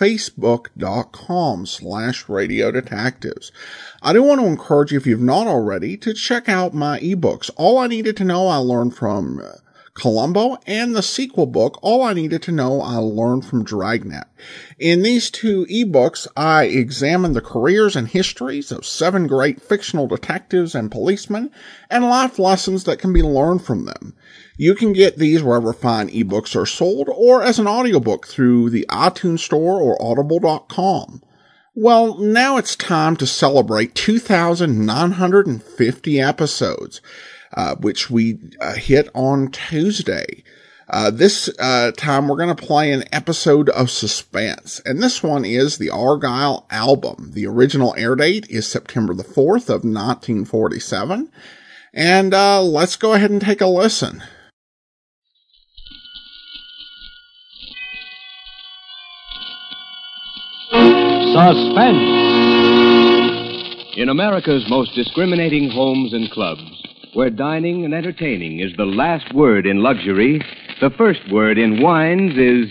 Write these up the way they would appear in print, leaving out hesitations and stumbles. facebook.com/Radio Detectives. I do want to encourage you, if you've not already, to check out my ebooks. All I Needed to Know I learned from Columbo, and the sequel book, All I Needed to Know I learned from Dragnet. In these two ebooks, I examine the careers and histories of seven great fictional detectives and policemen, and life lessons that can be learned from them. You can get these wherever fine ebooks are sold, or as an audiobook through the iTunes Store or audible.com. Well, now it's time to celebrate 2,950 episodes. Which we hit on Tuesday. This time we're going to play an episode of Suspense, and this one is the Argyle Album. The original air date is September the 4th of 1947, and let's go ahead and take a listen. Suspense. In America's most discriminating homes and clubs, where dining and entertaining is the last word in luxury, the first word in wines is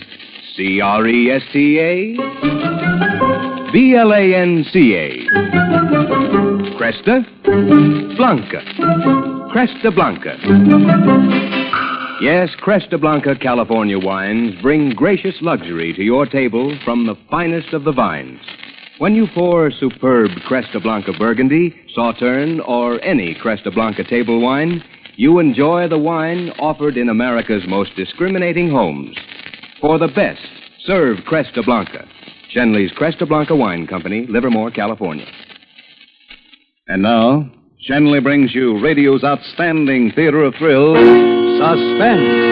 Cresta Blanca. Cresta Blanca. Cresta Blanca. Yes, Cresta Blanca California wines bring gracious luxury to your table from the finest of the vines. When you pour superb Cresta Blanca Burgundy, Sauternes, or any Cresta Blanca table wine, you enjoy the wine offered in America's most discriminating homes. For the best, serve Cresta Blanca. Schenley's Cresta Blanca Wine Company, Livermore, California. And now, Schenley brings you radio's outstanding theater of thrill, Suspense.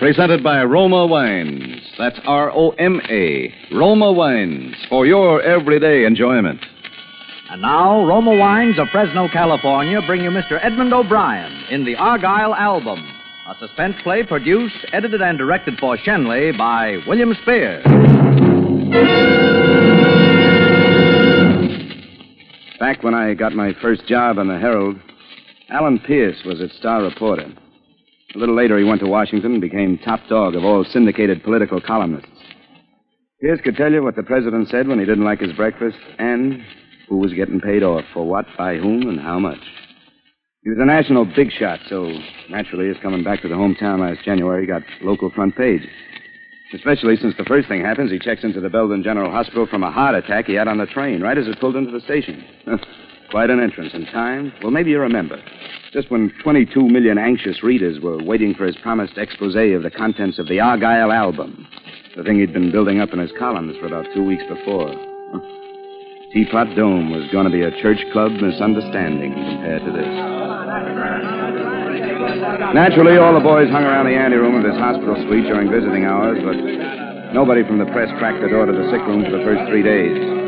Presented by Roma Wines. That's R-O-M-A, Roma Wines, for your everyday enjoyment. And now, Roma Wines of Fresno, California, bring you Mr. Edmund O'Brien in the Argyle Album, a suspense play produced, edited, and directed for Schenley by William Spier. Back when I got my first job on the Herald, Alan Pierce was its star reporter. A little later, he went to Washington and became top dog of all syndicated political columnists. Pierce could tell you what the president said when he didn't like his breakfast and who was getting paid off for what, by whom, and how much. He was a national big shot, so naturally, his coming back to the hometown last January got local front page. Especially since the first thing happens, he checks into the Belden General Hospital from a heart attack he had on the train right as it pulled into the station. Quite an entrance in time. Well, maybe you remember. Just when 22 million anxious readers were waiting for his promised exposé of the contents of the Argyle Album, the thing he'd been building up in his columns for about 2 weeks before. Teapot Dome was going to be a church club misunderstanding compared to this. Naturally, all the boys hung around the anteroom of his hospital suite during visiting hours, but nobody from the press cracked the door to the sick room for the first 3 days.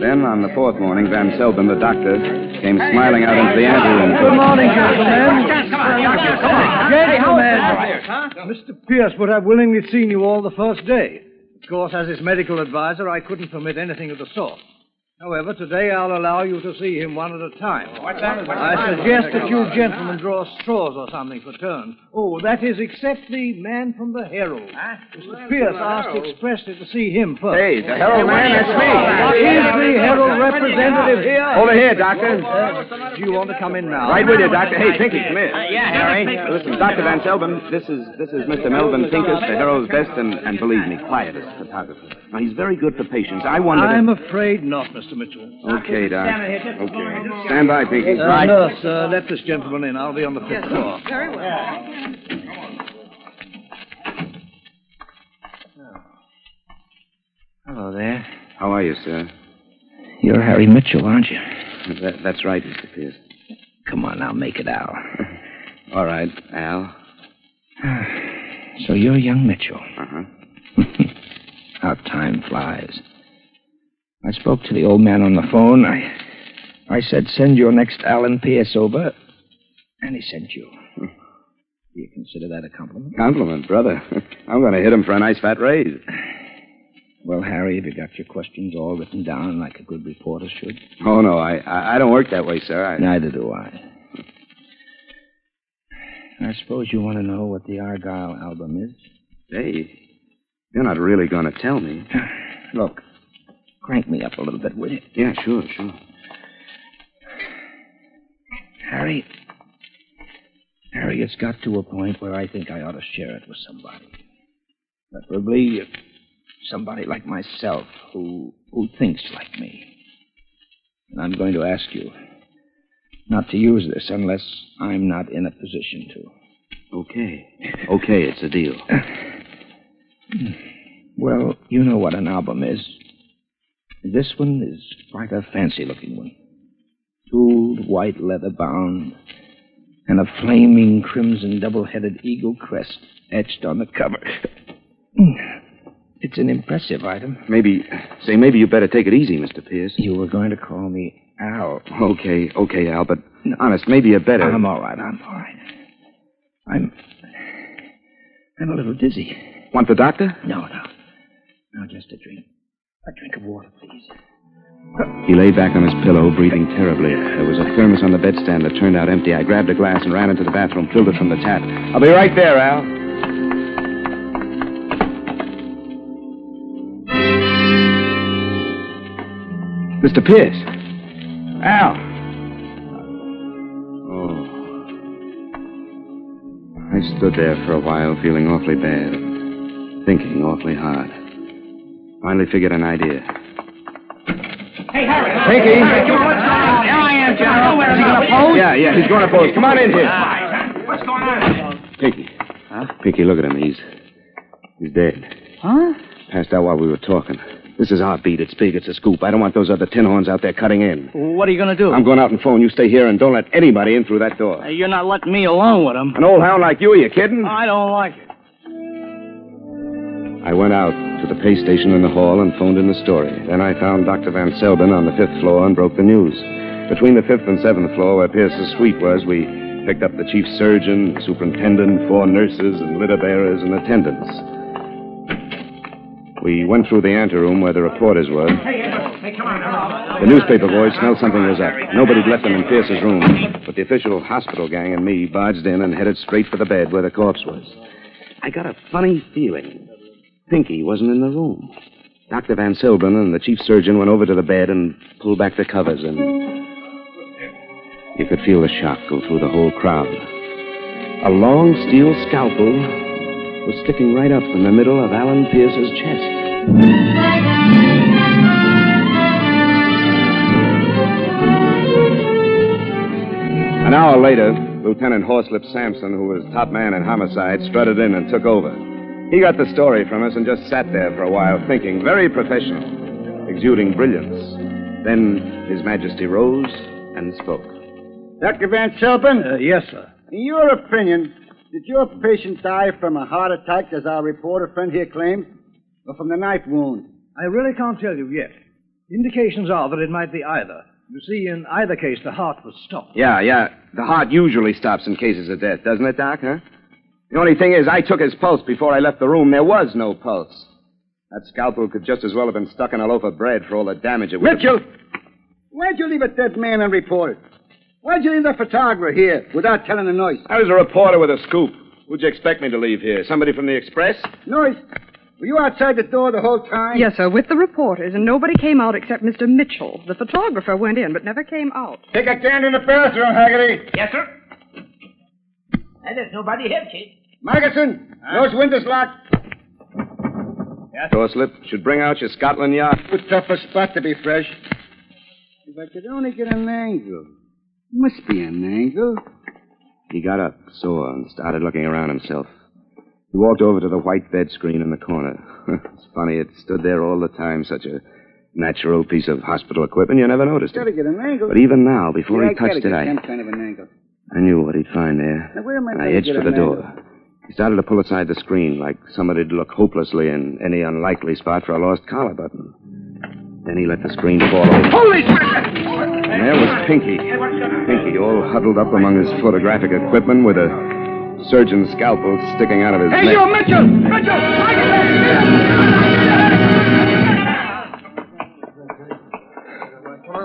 Then, on the fourth morning, Van Selden, the doctor, came smiling out into the anteroom. Good morning, gentlemen. Come on, doctor. Come on. Gentlemen. Mr. Pierce would have willingly seen you all the first day. Of course, as his medical advisor, I couldn't permit anything of the sort. However, today I'll allow you to see him one at a time. What's that? I suggest that you gentlemen draw straws or something for turns. Oh, that is, except the man from the Herald. Huh? Mr. Pierce asked expressly to see him first. Hey, the Herald man, that's me. Is the Herald representative here? Over here, Doctor. Do you want to come in now? Right with you, Doctor. Hey, Pinky, come here. Harry. Listen, Dr. Van Selden, this is Mr. Melvin Pinkus, the Herald's best and believe me, quietest photographer. Now, he's very good for patients. I wondered... I'm afraid not, Mr. Mitchell. Okay, Doc. Okay. Stand by, Pinky. Right. Nurse, let this gentleman in. I'll be on the fifth floor. Very well. Hello there. How are you, sir? You're Harry Mitchell, aren't you? That's right, Mr. Pierce. Come on, I'll make it, Al. All right, Al. So you're young Mitchell. Uh-huh. How time flies. I spoke to the old man on the phone. I said, send your next Alan Pierce over. And he sent you. Do you consider that a compliment? Compliment, brother. I'm going to hit him for a nice fat raise. Well, Harry, have you got your questions all written down like a good reporter should? Oh, no, I don't work that way, sir. Neither do I. I suppose you want to know what the Argyle album is? Dave, you're not really going to tell me. Look, crank me up a little bit, will you? Yeah, sure. Harry, it's got to a point where I think I ought to share it with somebody. Preferably somebody like myself who thinks like me. And I'm going to ask you not to use this unless I'm not in a position to. Okay, it's a deal. Well, you know what an album is. This one is quite a fancy-looking one. Jeweled white leather bound and a flaming crimson double-headed eagle crest etched on the cover. It's an impressive item. Maybe you better take it easy, Mr. Pierce. You were going to call me Al. Okay, Al, but no. Honest, maybe you better... I'm all right. I'm a little dizzy. Want the doctor? No. No, just a drink. A drink of water, please. He lay back on his pillow, breathing terribly. There was a thermos on the bedstand that turned out empty. I grabbed a glass and ran into the bathroom, filled it from the tap. I'll be right there, Al. Mr. Pierce. Al. Oh. I stood there for a while, feeling awfully bad, thinking awfully hard. Finally figured an idea. Hey, Harry. Pinky. Harry, what's going on? There I am, General. Is he going to pose? Yeah, he's going to pose. Come on in here. What's going on? Pinky. Huh? Pinky, look at him. He's dead. Huh? Passed out while we were talking. This is our beat. It's big. It's a scoop. I don't want those other tin horns out there cutting in. What are you going to do? I'm going out and phone. You stay here and don't let anybody in through that door. You're not letting me alone with him. An old hound like you? Are you kidding? I don't like it. I went out to the pay station in the hall and phoned in the story. Then I found Dr. Van Selden on the 5th floor and broke the news. Between the 5th and 7th floor, where Pierce's suite was, we picked up the chief surgeon, the superintendent, 4 nurses, and litter bearers and attendants. We went through the anteroom where the reporters were. Hey, come on. The newspaper boys smelled something was up. Nobody'd left them in Pierce's room, but the official hospital gang and me barged in and headed straight for the bed where the corpse was. I got a funny feeling. Pinky wasn't in the room. Dr. Van Selden and the chief surgeon went over to the bed and pulled back the covers, and you could feel the shock go through the whole crowd. A long steel scalpel was sticking right up in the middle of Alan Pierce's chest. An hour later, Lieutenant Horselip Sampson, who was top man in homicide, strutted in and took over. He got the story from us and just sat there for a while, thinking, very professional, exuding brilliance. Then His Majesty rose and spoke. Dr. Van Selden? Yes, sir. In your opinion, did your patient die from a heart attack, as our reporter friend here claimed, or from the knife wound? I really can't tell you yet. Indications are that it might be either. You see, in either case, the heart was stopped. Yeah. The heart usually stops in cases of death, doesn't it, Doc, huh? The only thing is, I took his pulse before I left the room. There was no pulse. That scalpel could just as well have been stuck in a loaf of bread for all the damage it would have... Mitchell! Why'd you leave a dead man unreported? Why'd you leave the photographer here without telling a noise? I was a reporter with a scoop. Who'd you expect me to leave here? Somebody from the Express? Noise? Were you outside the door the whole time? Yes, sir, with the reporters, and nobody came out except Mr. Mitchell. The photographer went in, but never came out. Take a gander in the bathroom, Haggerty. Yes, sir. And there's nobody here, Chief. Margeson, those windows locked. Yes? Horselip, should bring out your Scotland Yard. Too tough a spot to be fresh. If I could only get an angle. Must be an angle. He got up, sore, and started looking around himself. He walked over to the white bed screen in the corner. It's funny, it stood there all the time, such a natural piece of hospital equipment. You never noticed it. Gotta get an angle. But even now, before he touched it, some kind of an angle. I knew what he'd find there. Now, where am I edged for the door. He started to pull aside the screen like somebody'd look hopelessly in any unlikely spot for a lost collar button. Then he let the screen fall over. Holy shit! And there was Pinky. Pinky, all huddled up among his photographic equipment with a surgeon's scalpel sticking out of his neck. Hey, you, Mitchell! Mitchell!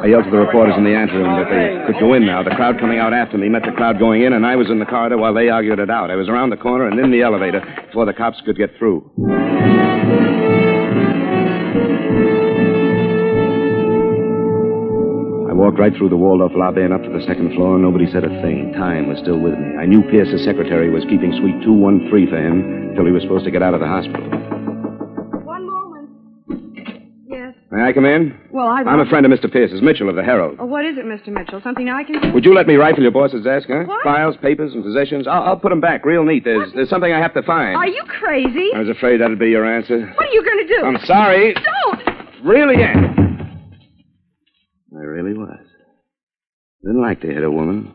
I yelled to the reporters in the anteroom that they could go in now. The crowd coming out after me met the crowd going in, and I was in the corridor while they argued it out. I was around the corner and in the elevator before the cops could get through. Walked right through the Waldorf lobby and up to the second floor, and nobody said a thing. Time was still with me. I knew Pierce's secretary was keeping suite 213 for him till he was supposed to get out of the hospital. One moment. Yes? May I come in? Well, I'm a friend of Mr. Pierce's, Mitchell of the Herald. Oh, what is it, Mr. Mitchell? Something I can do? Would you let me rifle your boss's desk, huh? What? Files, papers, and possessions. I'll put them back real neat. There's something I have to find. Are you crazy? I was afraid that'd be your answer. What are you going to do? I'm sorry. Don't! Really am. I really was. Didn't like to hit a woman,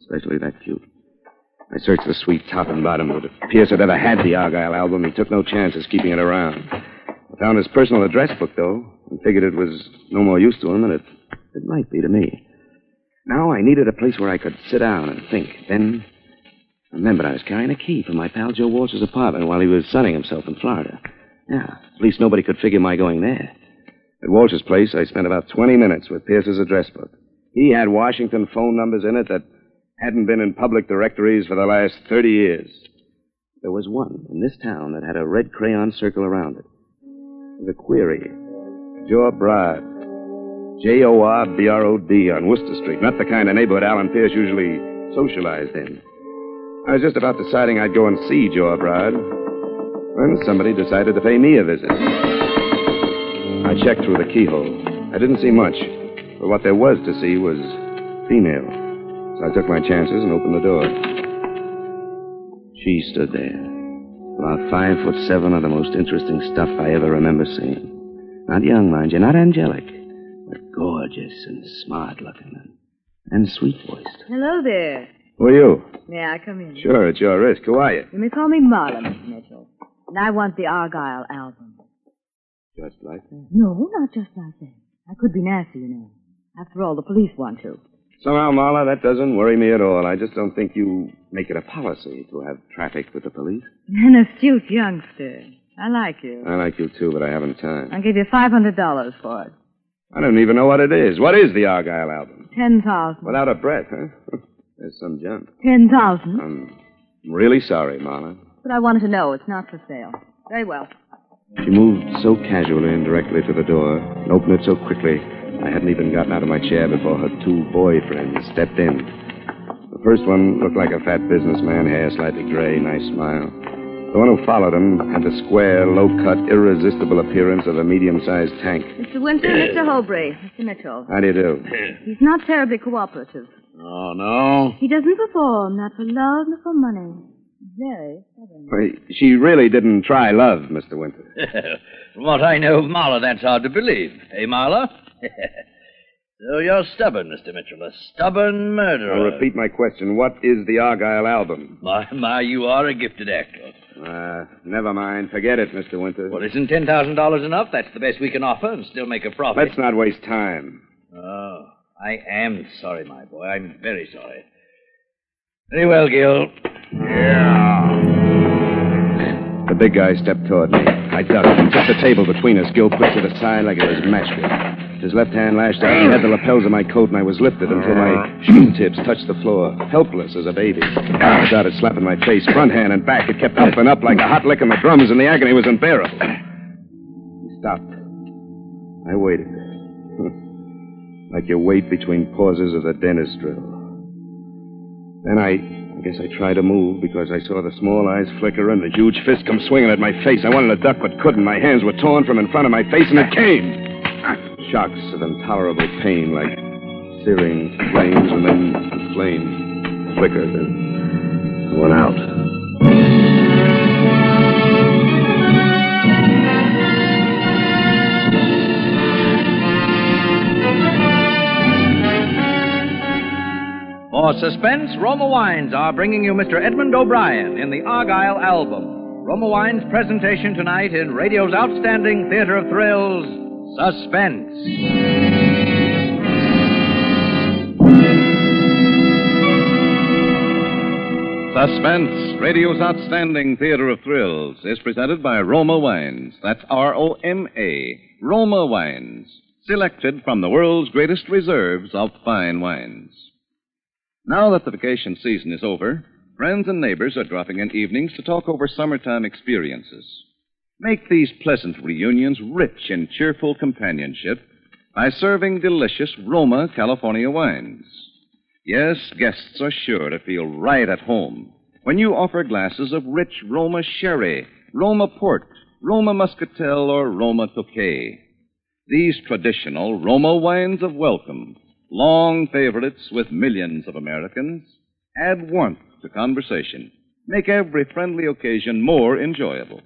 especially that cute. I searched the suite top and bottom, but if Pierce had ever had the Argyle album, he took no chances keeping it around. I found his personal address book, though, and figured it was no more use to him than it might be to me. Now I needed a place where I could sit down and think. Then I remembered I was carrying a key from my pal Joe Walsh's apartment while he was sunning himself in Florida. Yeah, at least nobody could figure my going there. At Walsh's place, I spent about 20 minutes with Pierce's address book. He had Washington phone numbers in it that hadn't been in public directories for the last 30 years. There was one in this town that had a red crayon circle around it. It was a query. Jor Broad. J-O-R-B-R-O-D on Worcester Street. Not the kind of neighborhood Alan Pierce usually socialized in. I was just about deciding I'd go and see Jor Broad when somebody decided to pay me a visit. I checked through the keyhole. I didn't see much, but what there was to see was female. So I took my chances and opened the door. She stood there, about 5'7" of the most interesting stuff I ever remember seeing. Not young, mind you, not angelic, but gorgeous and smart-looking and sweet-voiced. Hello there. Who are you? May I come in? Sure, at your risk. Who are you? You may call me Marla, Miss Mitchell, and I want the Argyle album. Just like that? No, not just like that. I could be nasty, you know. After all, the police want to. Somehow, Marla, that doesn't worry me at all. I just don't think you make it a policy to have traffic with the police. An astute youngster. I like you. I like you, too, but I haven't time. I'll give you $500 for it. I don't even know what it is. What is the Argyle album? 10,000. Without a breath, huh? There's some jump. 10,000? I'm really sorry, Marla. But I wanted to know. It's not for sale. Very well. She moved so casually and directly to the door and opened it so quickly I hadn't even gotten out of my chair before her two boyfriends stepped in. The first one looked like a fat businessman, hair slightly gray, nice smile. The one who followed him had the square, low-cut, irresistible appearance of a medium-sized tank. Mr. Winter, Mr. Holbury, Mr. Mitchell. How do you do? He's not terribly cooperative. Oh, no? He doesn't perform, not for love, nor for money. Very sudden. She really didn't try love, Mr. Winter. From what I know of Marla, that's hard to believe. Eh, Marla? So you're stubborn, Mr. Mitchell, a stubborn murderer. I'll repeat my question. What is the Argyle album? My, you are a gifted actor. Never mind. Forget it, Mr. Winter. Well, isn't $10,000 enough? That's the best we can offer and still make a profit. Let's not waste time. Oh, I am sorry, my boy. I'm very sorry. Very well, Gil. Yeah. The big guy stepped toward me. I ducked and took the table between us. Gil pushed it aside like it was matchwood. His left hand lashed out and had the lapels of my coat, and I was lifted until my shoe tips touched the floor, helpless as a baby. I started slapping my face, front hand and back. It kept up and up like a hot lick on the drums, and the agony was unbearable. He stopped. I waited. Like you wait between pauses of the dentist drill. Then I guess I tried to move because I saw the small eyes flicker and the huge fist come swinging at my face. I wanted to duck but couldn't. My hands were torn from in front of my face and it came. Shocks of intolerable pain like searing flames, and then the flame flickered and went out. For Suspense, Roma Wines are bringing you Mr. Edmund O'Brien in the Argyle album. Roma Wines' presentation tonight in radio's outstanding theater of thrills, Suspense. Suspense, radio's outstanding theater of thrills, is presented by Roma Wines. That's R-O-M-A, Roma Wines, selected from the world's greatest reserves of fine wines. Now that the vacation season is over, friends and neighbors are dropping in evenings to talk over summertime experiences. Make these pleasant reunions rich in cheerful companionship by serving delicious Roma California wines. Yes, guests are sure to feel right at home when you offer glasses of rich Roma Sherry, Roma Port, Roma Muscatel, or Roma Tokay. These traditional Roma wines of welcome, long favorites with millions of Americans, add warmth to conversation, make every friendly occasion more enjoyable.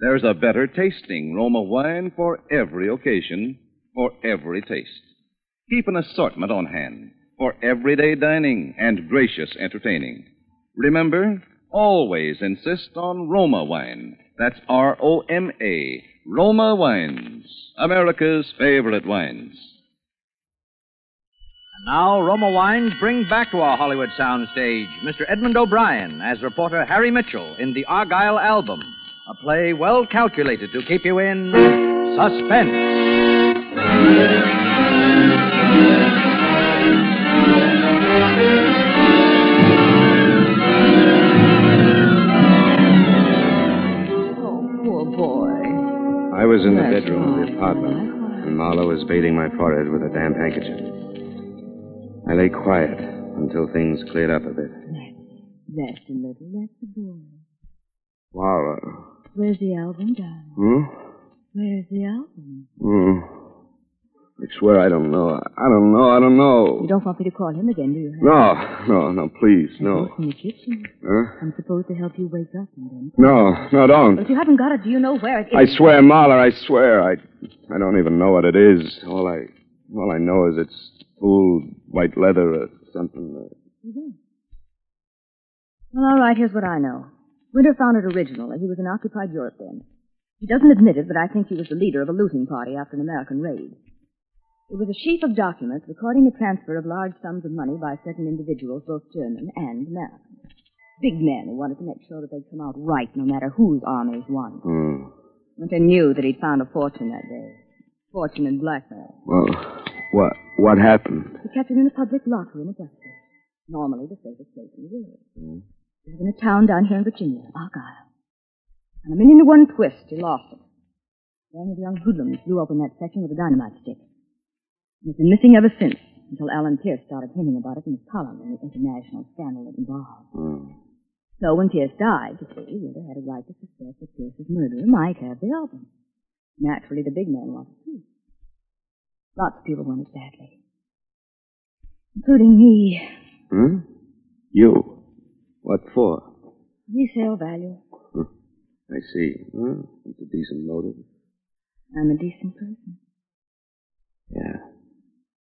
There's a better tasting Roma wine for every occasion, for every taste. Keep an assortment on hand for everyday dining and gracious entertaining. Remember, always insist on Roma wine. That's R-O-M-A, Roma Wines, America's favorite wines. And now, Roma Wines bring back to our Hollywood soundstage Mr. Edmund O'Brien as reporter Harry Mitchell in the Argyle Album, a play well calculated to keep you in suspense. I was in the bedroom of the apartment, and Marlo was bathing my forehead with a damp handkerchief. I lay quiet until things cleared up a bit. That's a little. That's a boy. Marlo. Where's the album, darling? Hmm? Where's the album? Hmm. I swear I don't know. I don't know. You don't want me to call him again, do you? No, please, no. In the kitchen. Huh? I'm supposed to help you wake up and then... No, don't. But if you haven't got it, do you know where it is? I swear, Marla, I swear. I don't even know what it is. All I know is it's old white leather or something. You do? Well, all right, here's what I know. Winter found it originally. He was in occupied Europe then. He doesn't admit it, but I think he was the leader of a looting party after an American raid. It was a sheaf of documents recording the transfer of large sums of money by certain individuals, both German and American. Big men who wanted to make sure that they'd come out right no matter whose armies won. Mm. Winter knew that he'd found a fortune that day. Fortune in blackmail. Well, what happened? He kept it in a public locker in Augusta. Normally the safest place in the world. Mm. It was in a town down here in Virginia, Argyle. On a million-to-one twist, he lost it. Then the young hoodlums blew open that section with a dynamite stick. It's been missing ever since, until Alan Pierce started hinting about it in his column in the international scandal it involved. Mm. So when Pierce died, you see, Winter had a right to suspect that Pierce's murderer might have the album. Naturally, the big man wanted too. Lots of people wanted badly. Including me. Hmm? You? What for? Resale value. Huh. I see. Well, it's a decent motive. I'm a decent person. Yeah.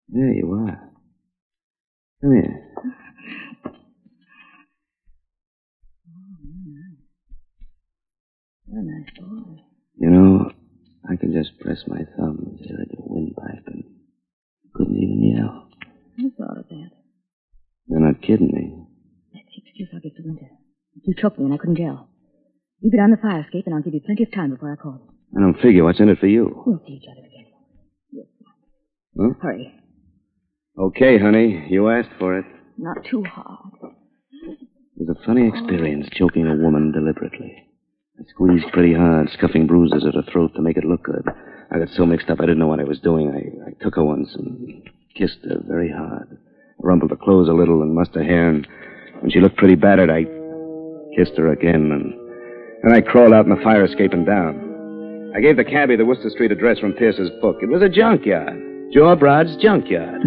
There you are. Come here. You're a nice boy. You know, I could just press my thumbs here at your windpipe and couldn't even yell. I thought of that. You're not kidding me. That's the excuse I'll give to Winter. You choked me and I couldn't yell. You get on the fire escape and I'll give you plenty of time before I call you. I don't figure what's in it for you. We'll see each other again. Huh? Hurry. Okay, honey. You asked for it. Not too hard. It was a funny experience choking a woman deliberately. I squeezed pretty hard, scuffing bruises at her throat to make it look good. I got so mixed up I didn't know what I was doing. I took her once and kissed her very hard. I rumpled her clothes a little and mussed her hair, and when she looked pretty battered, I kissed her again, and then I crawled out in the fire escape and down. I gave the cabbie the Worcester Street address from Pierce's book. It was a junkyard. Jor Broad's Junkyard.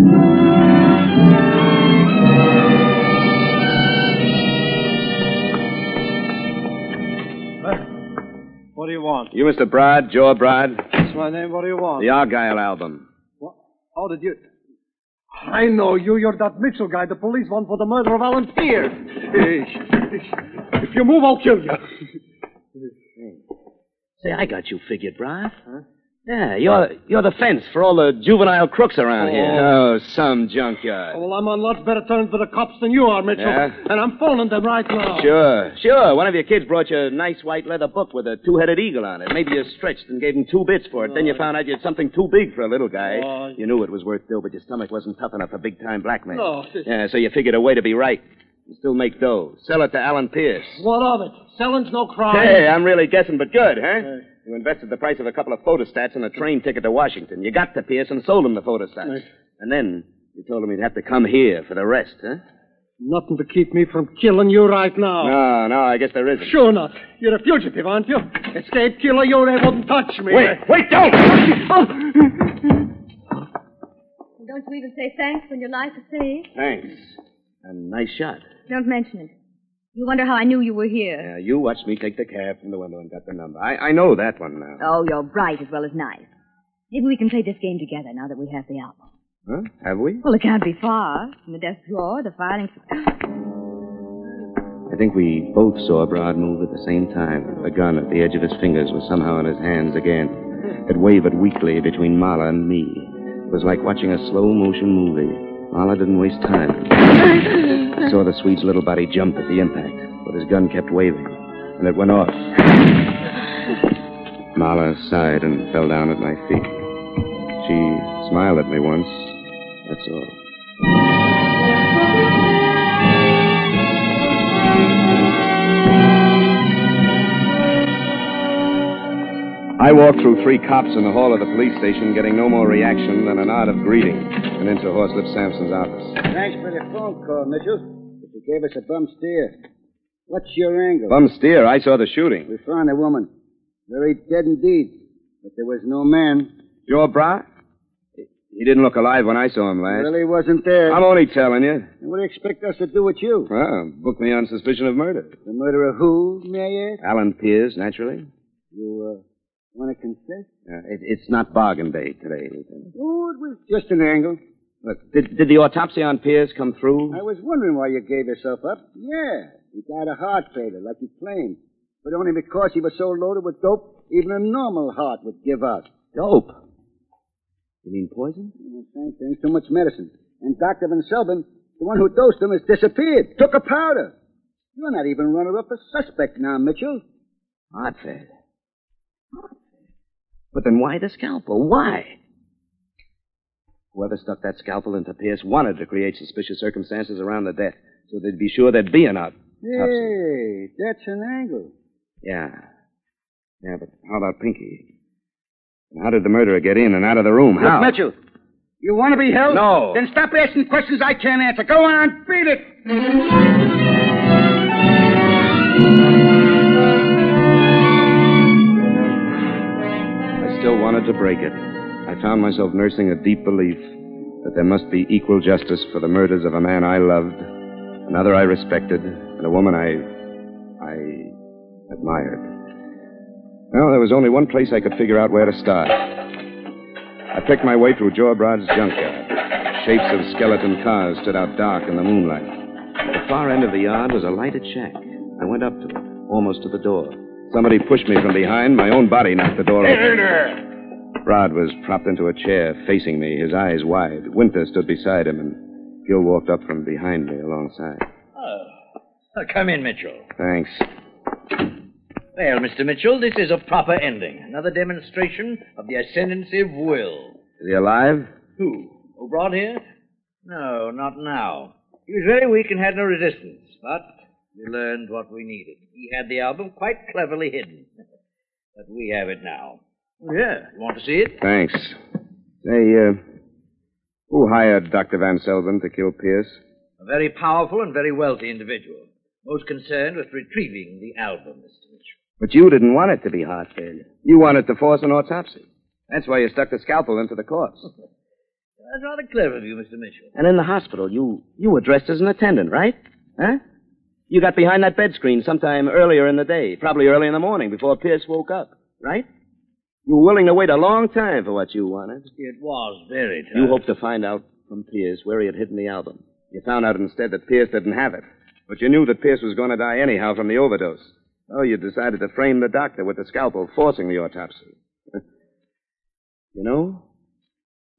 What do you want? You, Mr. Broad, Jor Broad. That's my name. What do you want? The Argyle Album. What? How did you... I know you. You're that Mitchell guy, the police one for the murder of Alan Pierce. If you move, I'll kill you. Say, I got you figured, Broad. Huh? Yeah, you're the fence for all the juvenile crooks around here. Oh, some junkyard. Oh, well, I'm on lots better terms with the cops than you are, Mitchell. Yeah? And I'm phoning them right now. Sure. One of your kids brought you a nice white leather book with a two-headed eagle on it. Maybe you stretched and gave him 2 bits for it. Then you found out you had something too big for a little guy. You knew it was worth dough, but your stomach wasn't tough enough for big-time black men. No. Yeah, so you figured a way to be right. You still make dough. Sell it to Alan Pierce. What of it? Selling's no crime. Hey, I'm really guessing, but good, huh? Hey. You invested the price of a couple of photostats and a train ticket to Washington. You got to Pierce and sold him the photostats. Right. And then you told him he'd have to come here for the rest, huh? Nothing to keep me from killing you right now. No, I guess there isn't. Sure not. You're a fugitive, aren't you? Escape killer, you wouldn't touch me. Wait, don't! Don't you even say thanks when you like to say it? Thanks. And nice shot. Don't mention it. You wonder how I knew you were here. Yeah, you watched me take the cab from the window and got the number. I know that one now. Oh, you're bright as well as nice. Maybe we can play this game together now that we have the album. Huh? Have we? Well, it can't be far. From the desk drawer, the filing... I think we both saw Broad move at the same time. The gun at the edge of his fingers was somehow in his hands again. It wavered weakly between Marla and me. It was like watching a slow-motion movie. Marla didn't waste time. I saw the Swede's little body jump at the impact, but his gun kept waving, and it went off. Marla sighed and fell down at my feet. She smiled at me once. That's all. I walked through 3 cops in the hall of the police station, getting no more reaction than a nod of greeting, and into Horstlip Sampson's office. Thanks for the phone call, Mitchell. But you gave us a bum steer. What's your angle? Bum steer? I saw the shooting. We found a woman. Very dead indeed. But there was no man. Jor Broad? He didn't look alive when I saw him last. Well, he wasn't there. I'm only telling you. And what do you expect us to do with you? Well, book me on suspicion of murder. The murder of who, may I ask? Alan Pierce, naturally. You, want to confess? It's not bargain day today, Lieutenant. Oh, it was just an angle. Look, did the autopsy on Pierce come through? I was wondering why you gave yourself up. Yeah, he died of heart failure, like he claimed. But only because he was so loaded with dope, even a normal heart would give out. Dope? You mean poison? Same thing, too much medicine. And Dr. Van Selden, the one who dosed him, has disappeared, took a powder. You're not even runner-up a suspect now, Mitchell. Heart failure. But then why the scalpel? Why? Whoever stuck that scalpel into Pierce wanted to create suspicious circumstances around the death, so they'd be sure there'd be an autopsy. Hey, that's an angle. Yeah, but how about Pinky? And how did the murderer get in and out of the room? How? Look, Mitchell, you want to be held? No. Then stop asking questions I can't answer. Go on, beat it. Wanted to break it. I found myself nursing a deep belief that there must be equal justice for the murders of a man I loved, another I respected, and a woman I admired. Well, there was only one place I could figure out where to start. I picked my way through Jor Broad's junkyard. Shapes of skeleton cars stood out dark in the moonlight. At the far end of the yard was a lighted shack. I went up to it, almost to the door. Somebody pushed me from behind. My own body knocked the door open. Broad was propped into a chair, facing me, his eyes wide. Winter stood beside him, and Gil walked up from behind me alongside. Oh, come in, Mitchell. Thanks. Well, Mr. Mitchell, this is a proper ending. Another demonstration of the ascendancy of will. Is he alive? Who? O'Brien here? No, not now. He was very weak and had no resistance, but... we learned what we needed. He had the album quite cleverly hidden. But we have it now. Yeah, you want to see it? Thanks. Who hired Dr. Van Selden to kill Pierce? A very powerful and very wealthy individual. Most concerned with retrieving the album, Mr. Mitchell. But you didn't want it to be heart failure. You wanted to force an autopsy. That's why you stuck the scalpel into the corpse. That's rather clever of you, Mr. Mitchell. And in the hospital, you were dressed as an attendant, right? Huh? You got behind that bed screen sometime earlier in the day, probably early in the morning, before Pierce woke up, right? You were willing to wait a long time for what you wanted. It was very tough. You hoped to find out from Pierce where he had hidden the album. You found out instead that Pierce didn't have it. But you knew that Pierce was going to die anyhow from the overdose. So you decided to frame the doctor with the scalpel, forcing the autopsy. You know,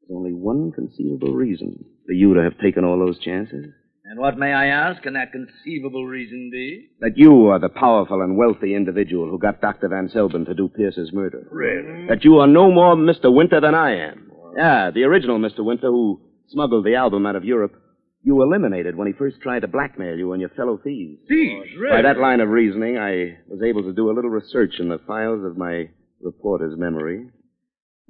there's only one conceivable reason for you to have taken all those chances. And what, may I ask, can that conceivable reason be? That you are the powerful and wealthy individual who got Dr. Van Selden to do Pierce's murder. Really? That you are no more Mr. Winter than I am. Wow. Yeah, the original Mr. Winter who smuggled the album out of Europe. You eliminated when he first tried to blackmail you and your fellow thieves. Thieves, really? By that line of reasoning, I was able to do a little research in the files of my reporter's memory.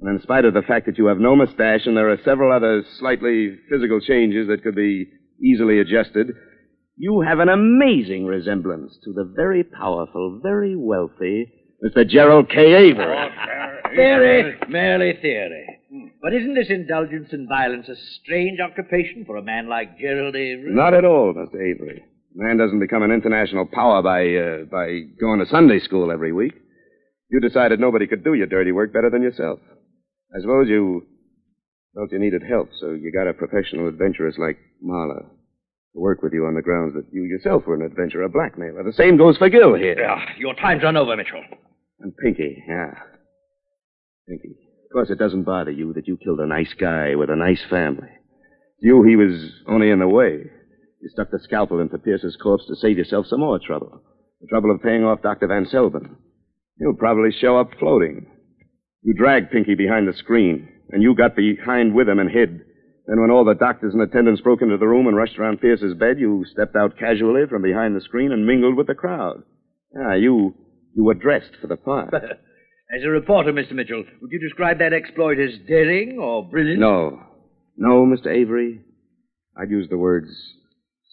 And in spite of the fact that you have no mustache and there are several other slightly physical changes that could be easily adjusted, you have an amazing resemblance to the very powerful, very wealthy Mr. Gerald K. Avery. Oh, theory, merely theory. But isn't this indulgence in violence a strange occupation for a man like Gerald Avery? Not at all, Mr. Avery. A man doesn't become an international power by going to Sunday school every week. You decided nobody could do your dirty work better than yourself. I suppose you felt you needed help, so you got a professional adventuress like Marla to work with you on the grounds that you yourself were an adventurer, a blackmailer. The same goes for Gil here. Your time's run over, Mitchell. And Pinky, yeah. Pinky. Of course, it doesn't bother you that you killed a nice guy with a nice family. You, he was only in the way. You stuck the scalpel into Pierce's corpse to save yourself some more trouble. The trouble of paying off Dr. Van Selden. He'll probably show up floating. You dragged Pinky behind the screen, and you got behind with him and hid. Then when all the doctors and attendants broke into the room and rushed around Pierce's bed, you stepped out casually from behind the screen and mingled with the crowd. Ah, you were dressed for the part. As a reporter, Mr. Mitchell, would you describe that exploit as daring or brilliant? No, Mr. Avery. I'd use the words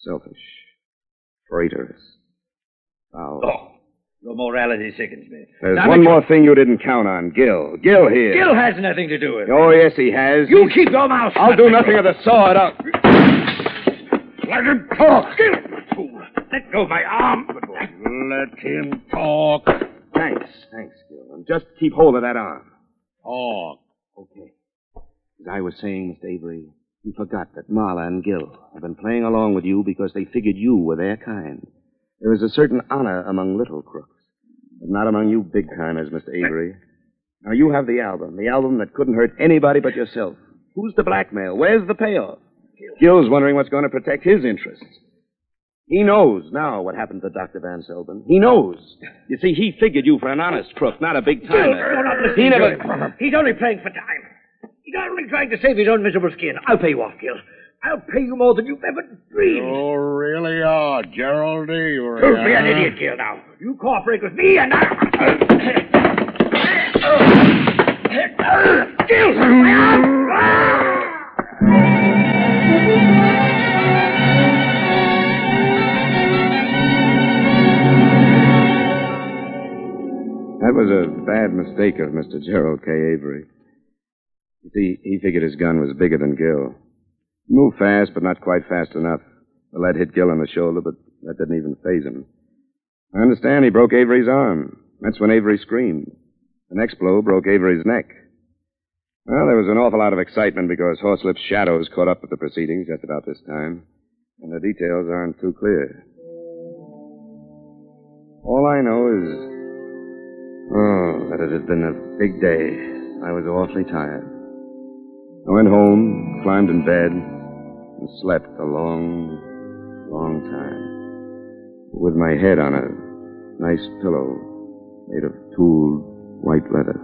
selfish, traitorous, foul. Oh. Your morality sickens me. There's now, one more thing you didn't count on, Gil. Gil here. Gil has nothing to do with it. Oh, yes, he has. You keep your mouth shut. I'll do nothing of the sort. Let him talk. Gil, fool. Let go of my arm. Let him talk. Thanks, Gil. And just keep hold of that arm. Talk. Okay. As I was saying, Mr. Avery, you forgot that Marla and Gil have been playing along with you because they figured you were their kind. There is a certain honor among little crooks, but not among you big-timers, Mr. Avery. Now, you have the album that couldn't hurt anybody but yourself. Who's the blackmail? Where's the payoff? Gil's wondering what's going to protect his interests. He knows now what happened to Dr. Van Selden. He knows. You see, he figured you for an honest crook, not a big-timer. He never... He's only playing for time. He's only trying to save his own miserable skin. I'll pay you off, Gil. I'll pay you more than you've ever dreamed. You really are, Gerald Avery. Prove me an idiot, Gil, now. You cooperate with me, and I'll... Gil! That was a bad mistake of Mr. Gerald K. Avery. You see, he figured his gun was bigger than Gil. Moved fast, but not quite fast enough. The lead hit Gil on the shoulder, but that didn't even faze him. I understand he broke Avery's arm. That's when Avery screamed. The next blow broke Avery's neck. Well, there was an awful lot of excitement because Horselip's shadows caught up with the proceedings just about this time, and the details aren't too clear. All I know is, that it had been a big day. I was awfully tired. I went home, climbed in bed, and slept a long, long time, with my head on a nice pillow made of tooled white leather.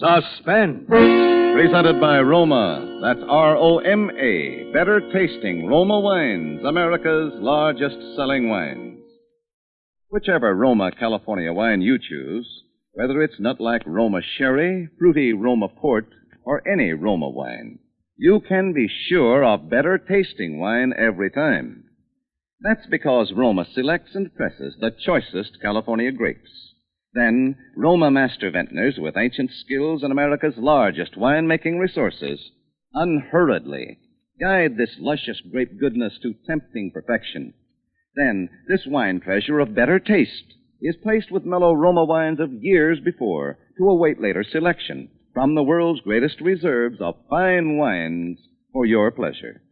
Suspense, presented by Roma. That's R-O-M-A, better tasting Roma Wines, America's largest selling wines. Whichever Roma California wine you choose, whether it's nut-like Roma Sherry, fruity Roma Port, or any Roma wine, you can be sure of better tasting wine every time. That's because Roma selects and presses the choicest California grapes. Then, Roma master vintners with ancient skills and America's largest wine-making resources unhurriedly guide this luscious grape goodness to tempting perfection. Then, this wine treasure of better taste is placed with mellow Roma wines of years before to await later selection, from the world's greatest reserves of fine wines for your pleasure.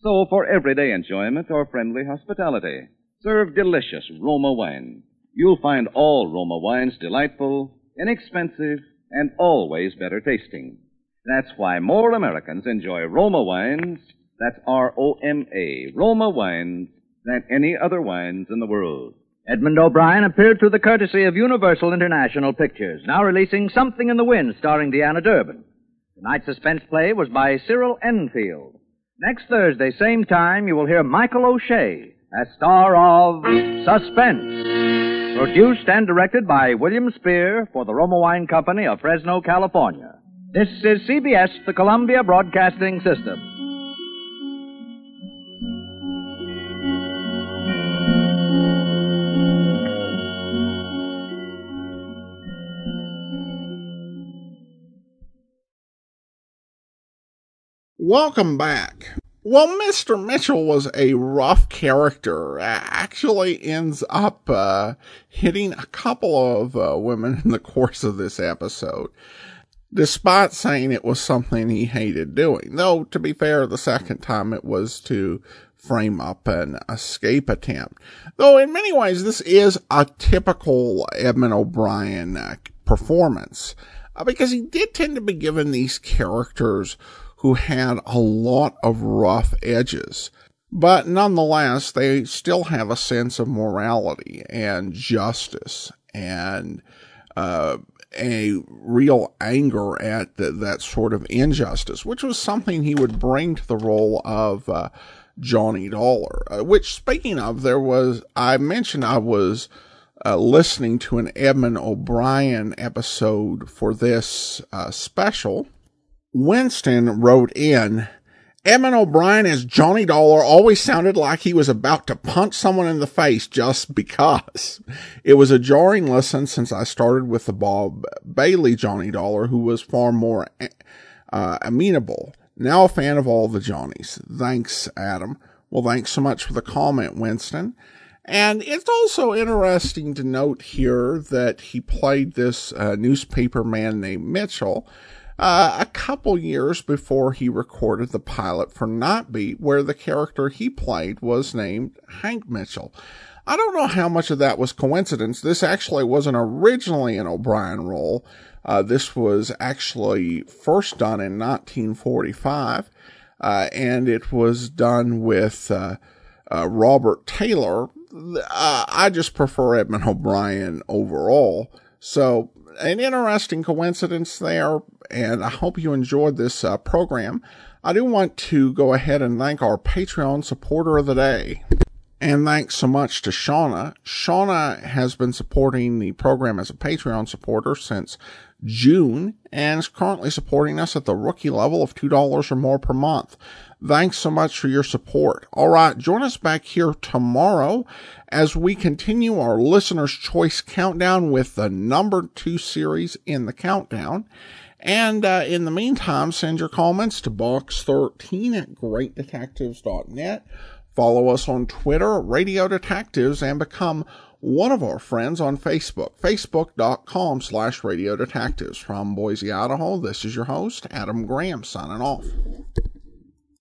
So for everyday enjoyment or friendly hospitality, serve delicious Roma wine. You'll find all Roma wines delightful, inexpensive, and always better tasting. That's why more Americans enjoy Roma wines, that's R-O-M-A, Roma wines, than any other wines in the world. Edmund O'Brien appeared through the courtesy of Universal International Pictures, now releasing Something in the Wind, starring Deanna Durbin. Tonight's suspense play was by Cyril Enfield. Next Thursday, same time, you will hear Michael O'Shea as star of Suspense, produced and directed by William Spier for the Roma Wine Company of Fresno, California. This is CBS, the Columbia Broadcasting System. Welcome back. Well, Mr. Mitchell was a rough character. Actually ends up hitting a couple of women in the course of this episode, despite saying it was something he hated doing. Though, to be fair, the second time it was to frame up an escape attempt. Though, in many ways, this is a typical Edmund O'Brien performance, because he did tend to be given these characters who had a lot of rough edges. But nonetheless, they still have a sense of morality and justice and a real anger at that sort of injustice, which was something he would bring to the role of Johnny Dollar. Which, speaking of, I mentioned I was listening to an Edmund O'Brien episode for this special. Winston wrote in, Edmund O'Brien as Johnny Dollar always sounded like he was about to punch someone in the face just because. It was a jarring listen since I started with the Bob Bailey Johnny Dollar, who was far more amenable. Now a fan of all the Johnnies. Thanks, Adam. Well, thanks so much for the comment, Winston. And it's also interesting to note here that he played this newspaper man named Mitchell a couple years before he recorded the pilot for Nightbeat, where the character he played was named Hank Mitchell. I don't know how much of that was coincidence. This actually wasn't originally an O'Brien role. This was actually first done in 1945, and it was done with Robert Taylor. I just prefer Edmund O'Brien overall. So, an interesting coincidence there, and I hope you enjoyed this program. I do want to go ahead and thank our Patreon supporter of the day. And thanks so much to Shauna. Shauna has been supporting the program as a Patreon supporter since June and is currently supporting us at the rookie level of $2 or more per month. Thanks so much for your support. All right, join us back here tomorrow as we continue our Listener's Choice Countdown with the number 2 series in the countdown. And in the meantime, send your comments to box13 at greatdetectives.net. Follow us on Twitter, Radio Detectives, and become one of our friends on Facebook, facebook.com/Radio Detectives. From Boise, Idaho, this is your host, Adam Graham, signing off.